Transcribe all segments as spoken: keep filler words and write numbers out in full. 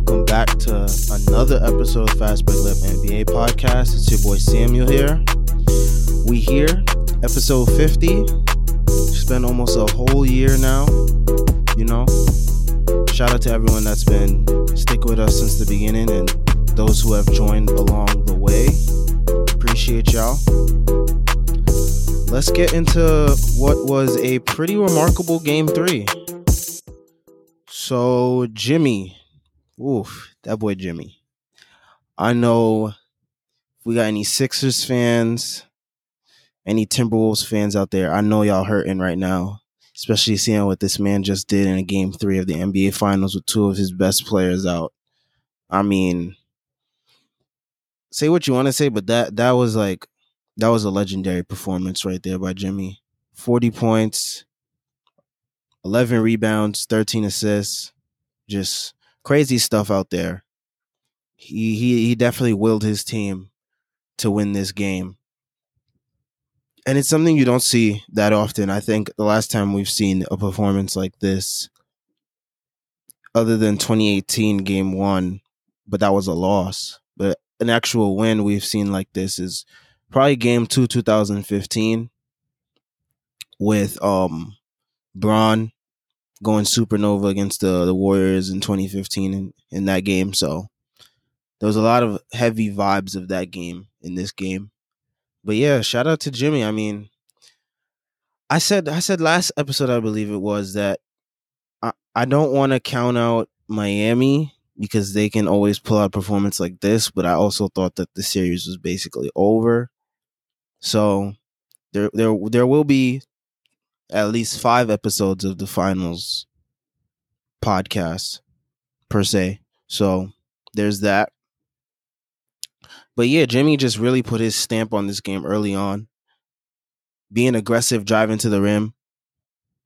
welcome back to another episode of Fast Break Live N B A Podcast. It's your boy Samuel here. We here, episode fifty. It's been almost a whole year now, you know. Shout out to everyone that's been sticking with us since the beginning and those who have joined along the way. Appreciate y'all. Let's get into what was a pretty remarkable game three. So Jimmy, oof, that boy Jimmy. I know if we got any Sixers fans, any Timberwolves fans out there, I know y'all hurting right now, especially seeing what this man just did in a game three of the N B A Finals with two of his best players out. I mean, say what you want to say, but that that was like that was a legendary performance right there by Jimmy. forty points, eleven rebounds, thirteen assists, just crazy stuff out there. He he he definitely willed his team to win this game. And it's something you don't see that often. I think the last time we've seen a performance like this, other than twenty eighteen game one, but that was a loss. But an actual win we've seen like this is probably game two, two thousand fifteen, with um Bron going supernova against the, the Warriors in twenty fifteen in, in that game. So there was a lot of heavy vibes of that game in this game. But yeah, shout out to Jimmy. I mean, I said I said last episode, I believe it was, that I, I don't want to count out Miami because they can always pull out a performance like this. But I also thought that the series was basically over. So there there there will be at least five episodes of the finals podcast per se. So there's that. But yeah, Jimmy just really put his stamp on this game early on. Being aggressive, driving to the rim,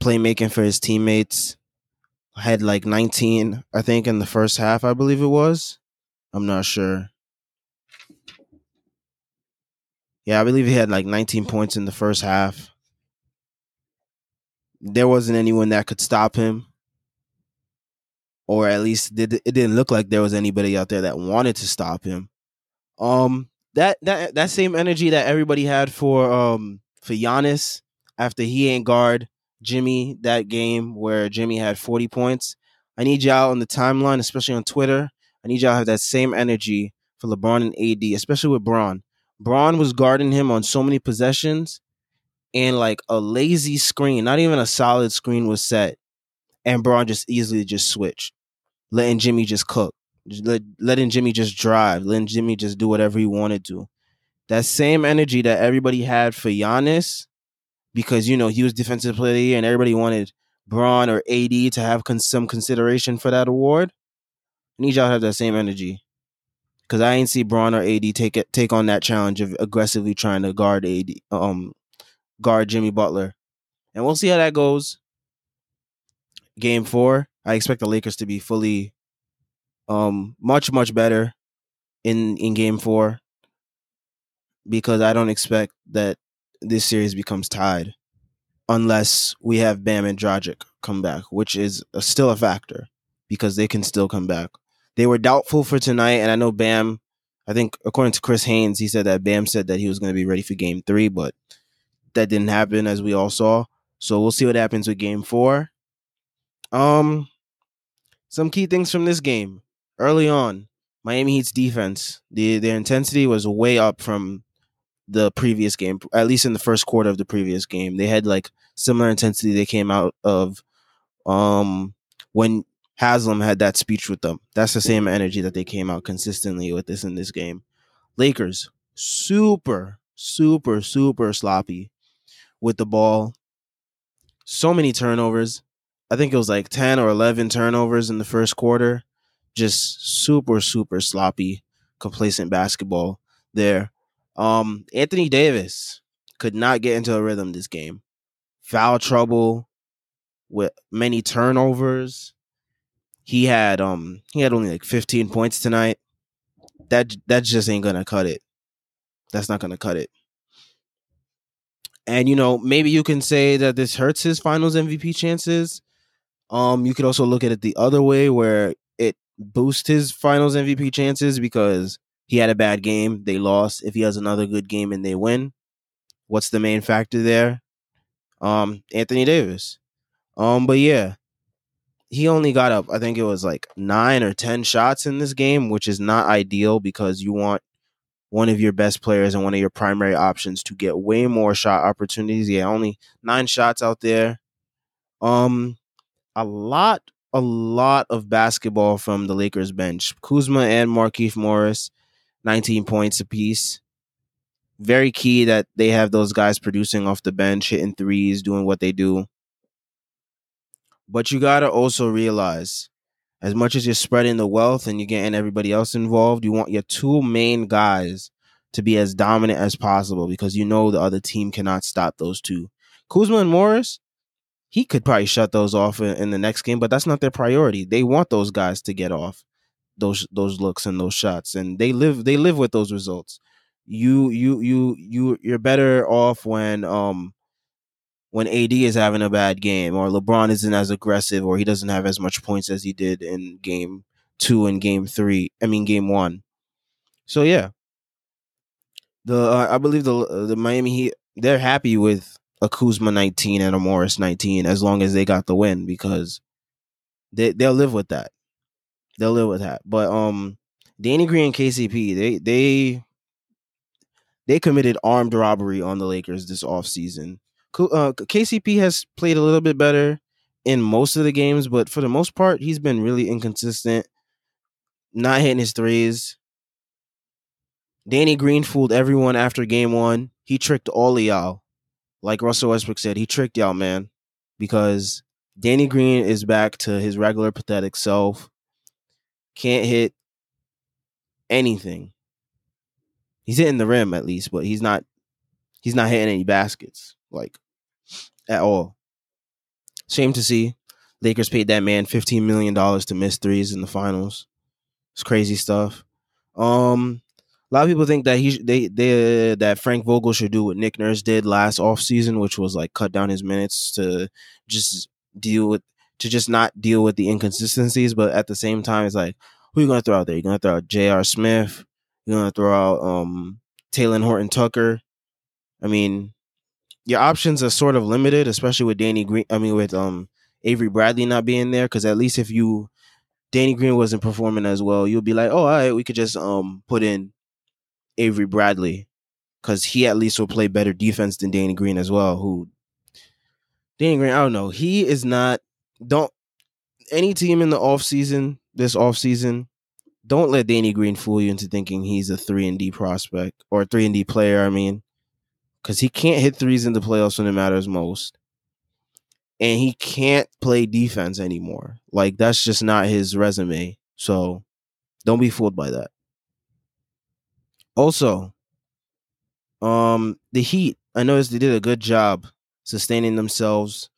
playmaking for his teammates. Had like nineteen, I think, in the first half, I believe it was. I'm not sure. Yeah, I believe he had like nineteen points in the first half. There wasn't anyone that could stop him. Or at least it didn't look like there was anybody out there that wanted to stop him. Um, that, that that same energy that everybody had for um for Giannis after he ain't guard Jimmy that game where Jimmy had forty points. I need y'all on the timeline, especially on Twitter. I need y'all to have that same energy for LeBron and A D, especially with Bron. Bron was guarding him on so many possessions, and like a lazy screen, not even a solid screen was set, and Bron just easily just switched, letting Jimmy just cook. Let, letting Jimmy just drive, letting Jimmy just do whatever he wanted to. That same energy that everybody had for Giannis, because, you know, he was defensive player of the year and everybody wanted Bron or A D to have con- some consideration for that award. I need y'all to have that same energy, because I ain't see Bron or A D take it, take on that challenge of aggressively trying to guard A D, um, guard Jimmy Butler. And we'll see how that goes. Game four, I expect the Lakers to be fully Um, much, much better in, in game four, because I don't expect that this series becomes tied unless we have Bam and Dragic come back, which is a, still a factor because they can still come back. They were doubtful for tonight, and I know Bam, I think according to Chris Haynes, he said that Bam said that he was going to be ready for game three, but that didn't happen, as we all saw. So we'll see what happens with game four. Um, some key things from this game. Early on, Miami Heat's defense, the, their intensity was way up from the previous game, at least in the first quarter of the previous game. They had like similar intensity they came out of um, when Haslam had that speech with them. That's the same energy that they came out consistently with this in this game. Lakers, super, super, super sloppy with the ball. So many turnovers. I think it was like ten or eleven turnovers in the first quarter. Just super, super sloppy, complacent basketball there. Um, Anthony Davis could not get into a rhythm this game. Foul trouble with many turnovers. He had um he had only like fifteen points tonight. That that just ain't gonna cut it. That's not gonna cut it. And you know, maybe you can say that this hurts his Finals M V P chances. Um, you could also look at it the other way, where it boost his finals M V P chances because he had a bad game. They lost. If he has another good game and they win, what's the main factor there? Um, Anthony Davis. Um, but yeah, he only got up, I think it was like nine or ten shots in this game, which is not ideal because you want one of your best players and one of your primary options to get way more shot opportunities. Yeah, only nine shots out there. Um, a lot, a lot of basketball from the Lakers bench. Kuzma and Markeith Morris, nineteen points apiece. Very key that they have those guys producing off the bench, hitting threes, doing what they do. But you got to also realize, as much as you're spreading the wealth and you're getting everybody else involved, you want your two main guys to be as dominant as possible because you know the other team cannot stop those two. Kuzma and Morris, he could probably shut those off in the next game, but that's not their priority. They want those guys to get off those those looks and those shots, and they live they live with those results. You you you you you're better off when um when A D is having a bad game, or LeBron isn't as aggressive, or he doesn't have as much points as he did in game two and game three. I mean, game one. So yeah, the uh, I believe the uh, the Miami Heat, they're happy with a Kuzma nineteen and a Morris nineteen as long as they got the win, because they they'll live with that. They'll live with that. But um, Danny Green and K C P, they they they committed armed robbery on the Lakers this offseason. Uh, K C P has played a little bit better in most of the games, but for the most part, he's been really inconsistent, not hitting his threes. Danny Green fooled everyone after game one. He tricked all of y'all. Like Russell Westbrook said, he tricked y'all, man, because Danny Green is back to his regular pathetic self. Can't hit anything. He's hitting the rim at least, but he's not he's not hitting any baskets, like, at all. Shame to see. Lakers paid that man fifteen million dollars to miss threes in the finals. It's crazy stuff. Um, a lot of people think that he they they that Frank Vogel should do what Nick Nurse did last offseason, which was like cut down his minutes to just deal with to just not deal with the inconsistencies. But at the same time, it's like, who are you gonna throw out there? You're gonna throw out J R. Smith. You're gonna throw out um, Taylen Horton Tucker. I mean, your options are sort of limited, especially with Danny Green. I mean, with um Avery Bradley not being there, because at least if you Danny Green wasn't performing as well, you'll be like, oh, all right, we could just um put in Avery Bradley, because he at least will play better defense than Danny Green as well. Who Danny Green? I don't know. He is not. Don't any team in the offseason, this offseason, don't let Danny Green fool you into thinking he's a three and D prospect or a three and D player. I mean. Because he can't hit threes in the playoffs when it matters most. And he can't play defense anymore. Like, that's just not his resume. So, don't be fooled by that. Also, um, the Heat, I noticed they did a good job sustaining themselves.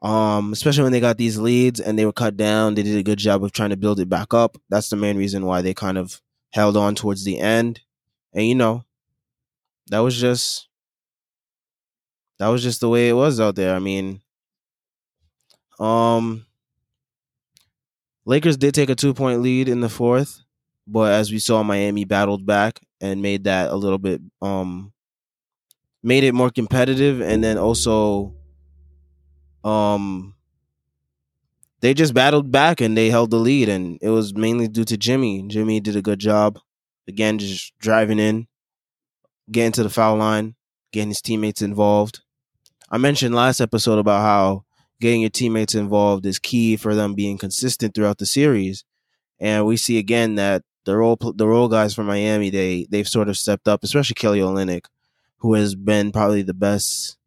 Um, especially when they got these leads and they were cut down. They did a good job of trying to build it back up. That's the main reason why they kind of held on towards the end. And, you know, that was just... That was just the way it was out there. I mean, um, Lakers did take a two-point lead in the fourth, but as we saw, Miami battled back and made that a little bit, um, made it more competitive, and then also, um, they just battled back and they held the lead, and it was mainly due to Jimmy. Jimmy did a good job, again, just driving in, getting to the foul line, getting his teammates involved. I mentioned last episode about how getting your teammates involved is key for them being consistent throughout the series, and we see again that the role the role guys from Miami, they they've sort of stepped up, especially Kelly Olynyk, who has been probably the best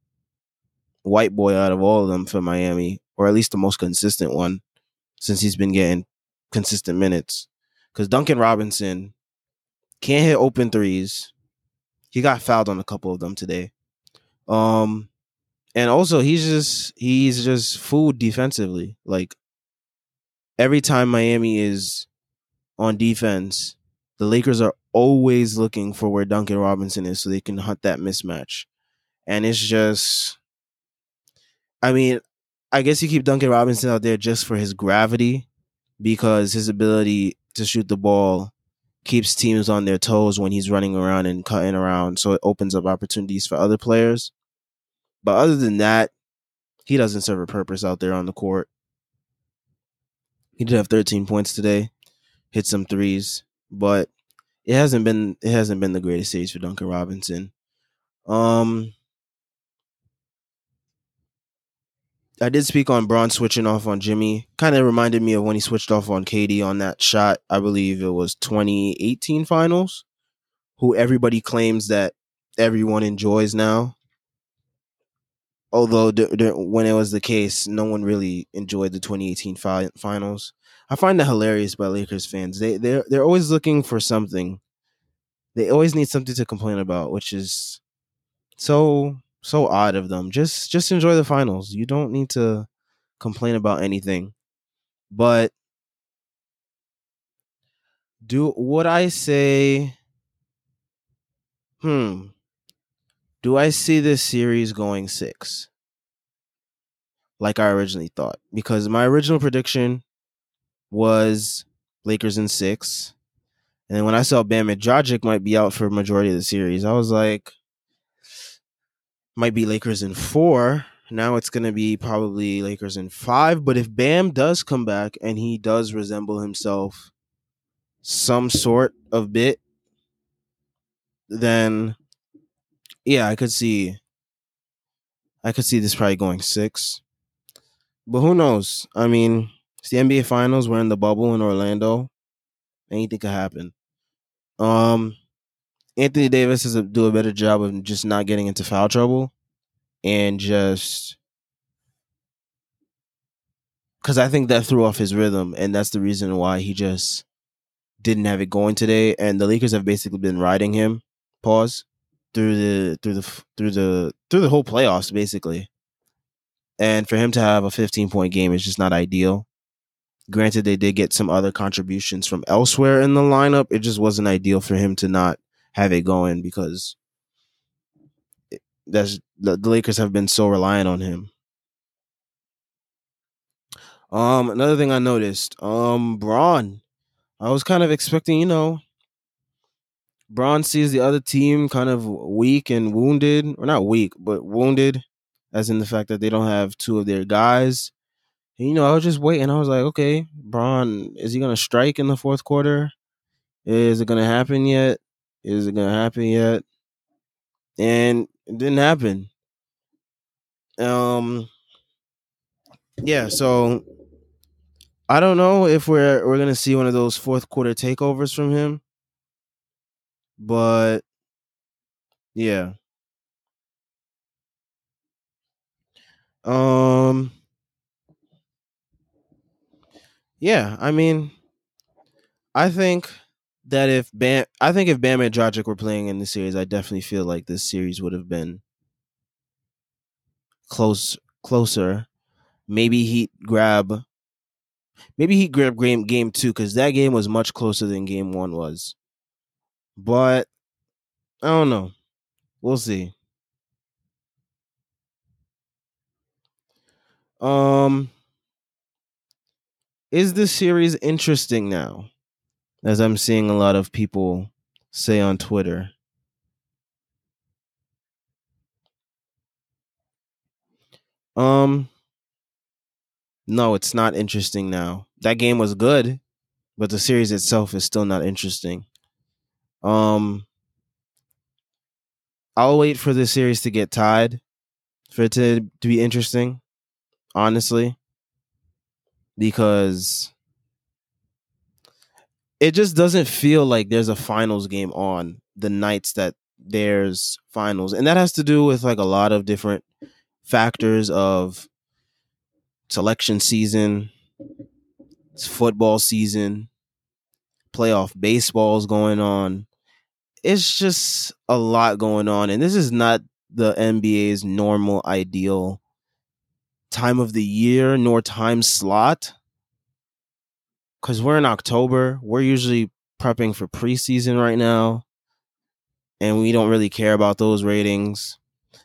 white boy out of all of them for Miami, or at least the most consistent one since he's been getting consistent minutes. Because Duncan Robinson can't hit open threes. He got fouled on a couple of them today. Um, and also, he's just he's just fooled defensively. Like, every time Miami is on defense, the Lakers are always looking for where Duncan Robinson is so they can hunt that mismatch. And it's just, I mean, I guess you keep Duncan Robinson out there just for his gravity, because his ability to shoot the ball keeps teams on their toes when he's running around and cutting around, so it opens up opportunities for other players. But other than that, he doesn't serve a purpose out there on the court. He did have thirteen points today, hit some threes, but it hasn't been it hasn't been the greatest series for Duncan Robinson. Um, I did speak on Bron switching off on Jimmy. Kind of reminded me of when he switched off on K D on that shot. I believe it was twenty eighteen Finals, who everybody claims that everyone enjoys now. Although d- d- when it was the case, no one really enjoyed the twenty eighteen fi- Finals. I find that hilarious by Lakers fans. They they're they're always looking for something. They always need something to complain about, which is so so odd of them. Just just enjoy the finals. You don't need to complain about anything. But do would I say hmm do I see this series going six? Like I originally thought, because my original prediction was Lakers in six. And then when I saw Bam and Dragic might be out for a majority of the series, I was like, might be Lakers in four. Now it's going to be probably Lakers in five. But if Bam does come back and he does resemble himself some sort of bit, then yeah, I could see, I could see this probably going six. But who knows? I mean, it's the N B A Finals. We're in the bubble in Orlando. Anything could happen. Um, Anthony Davis has to do a better job of just not getting into foul trouble, and just because I think that threw off his rhythm, and that's the reason why he just didn't have it going today. And the Lakers have basically been riding him. Pause through the through the through the through the whole playoffs, basically. And for him to have a fifteen-point game is just not ideal. Granted, they did get some other contributions from elsewhere in the lineup. It just wasn't ideal for him to not have it going, because it, that's, the, the Lakers have been so reliant on him. Um, another thing I noticed, um, Bron. I was kind of expecting, you know, Bron sees the other team kind of weak and wounded, or not weak, but wounded, as in the fact that they don't have two of their guys. And, you know, I was just waiting. I was like, okay, Bron, is he going to strike in the fourth quarter? Is it going to happen yet? Is it going to happen yet? And it didn't happen. Um, yeah, so I don't know if we're we're going to see one of those fourth quarter takeovers from him. But, yeah. Um... Yeah, I mean, I think that if Bam, I think if Bam and Dragic were playing in the series, I definitely feel like this series would have been close, closer. Maybe he'd grab, maybe he'd grab game game two, because that game was much closer than game one was. But I don't know. We'll see. Um. Is this series interesting now? As I'm seeing a lot of people say on Twitter. Um, no, it's not interesting now. That game was good, but the series itself is still not interesting. Um, I'll wait for this series to get tied for it to, to be interesting, honestly. Because it just doesn't feel like there's a finals game on the nights that there's finals. And that has to do with like a lot of different factors of selection season, it's football season, playoff baseball's going on. It's just a lot going on. And this is not the N B A's normal ideal time of the year, nor time slot, because we're in October. We're usually prepping for preseason right now, and we don't really care about those ratings.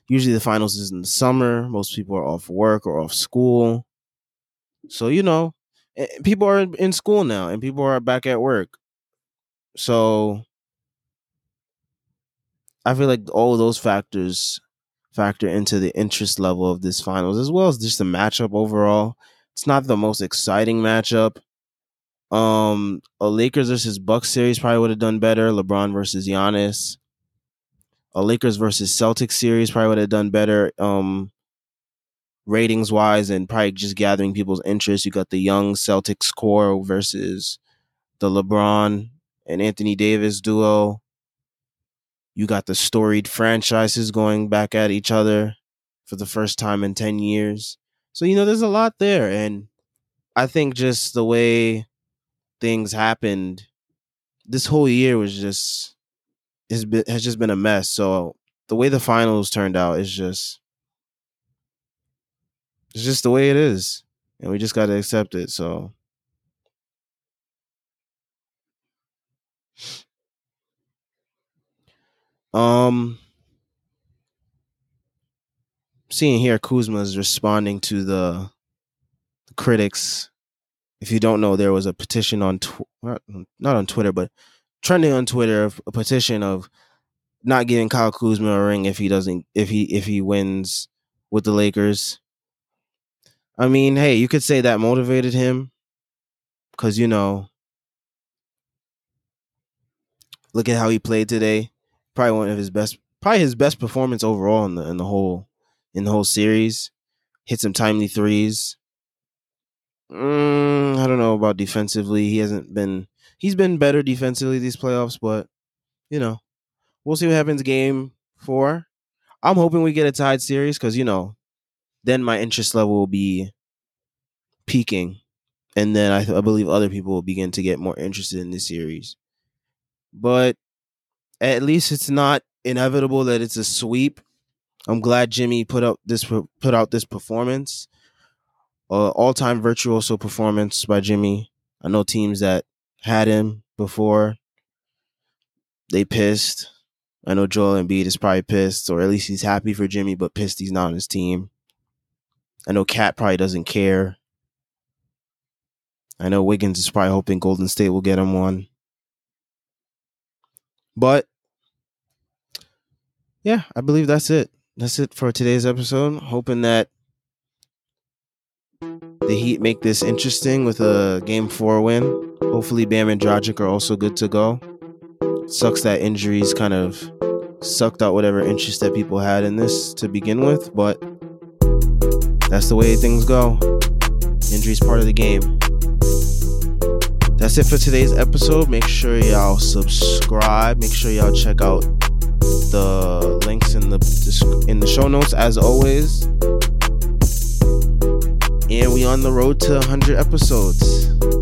Usually the finals is in the summer. Most people are off work or off school. So, you know, people are in school now and people are back at work. So I feel like all of those factors factor into the interest level of this finals, as well as just the matchup overall. It's not the most exciting matchup. Um, a Lakers versus Bucks series probably would have done better. LeBron versus Giannis. A Lakers versus Celtics series probably would have done better, um, ratings-wise, and probably just gathering people's interest. You got the young Celtics core versus the LeBron and Anthony Davis duo. You got the storied franchises going back at each other for the first time in ten years. So, you know, there's a lot there. And I think just the way things happened this whole year was just, has been, has just been a mess. So the way the finals turned out is just, it's just the way it is. And we just got to accept it. So. Um, seeing here, Kuzma is responding to the, the critics. If you don't know, there was a petition on tw- not, not on Twitter, but trending on Twitter, a petition of not giving Kyle Kuzma a ring if he doesn't, if he if he wins with the Lakers. I mean, hey, you could say that motivated him, because you know, look at how he played today. Probably one of his best, probably his best performance overall in the in the whole in the whole series. Hit some timely threes. Mm, I don't know about defensively. He hasn't been. He's been better defensively these playoffs, but you know, we'll see what happens. Game four. I'm hoping we get a tied series because you know, then my interest level will be peaking, and then I, I believe other people will begin to get more interested in this series. But at least it's not inevitable that it's a sweep. I'm glad Jimmy put up this put out this performance, uh, all time virtuoso performance by Jimmy. I know teams that had him before, they pissed. I know Joel Embiid is probably pissed, or at least he's happy for Jimmy, but pissed he's not on his team. I know Cat probably doesn't care. I know Wiggins is probably hoping Golden State will get him one. But, yeah, I believe that's it. That's it for today's episode. Hoping that the Heat make this interesting with a Game four win. Hopefully Bam and Dragic are also good to go. Sucks that injuries kind of sucked out whatever interest that people had in this to begin with, but that's the way things go. Injuries part of the game. That's it for today's episode. Make sure y'all subscribe. Make sure y'all check out the links in the in the show notes as always. And we on the road to one hundred episodes.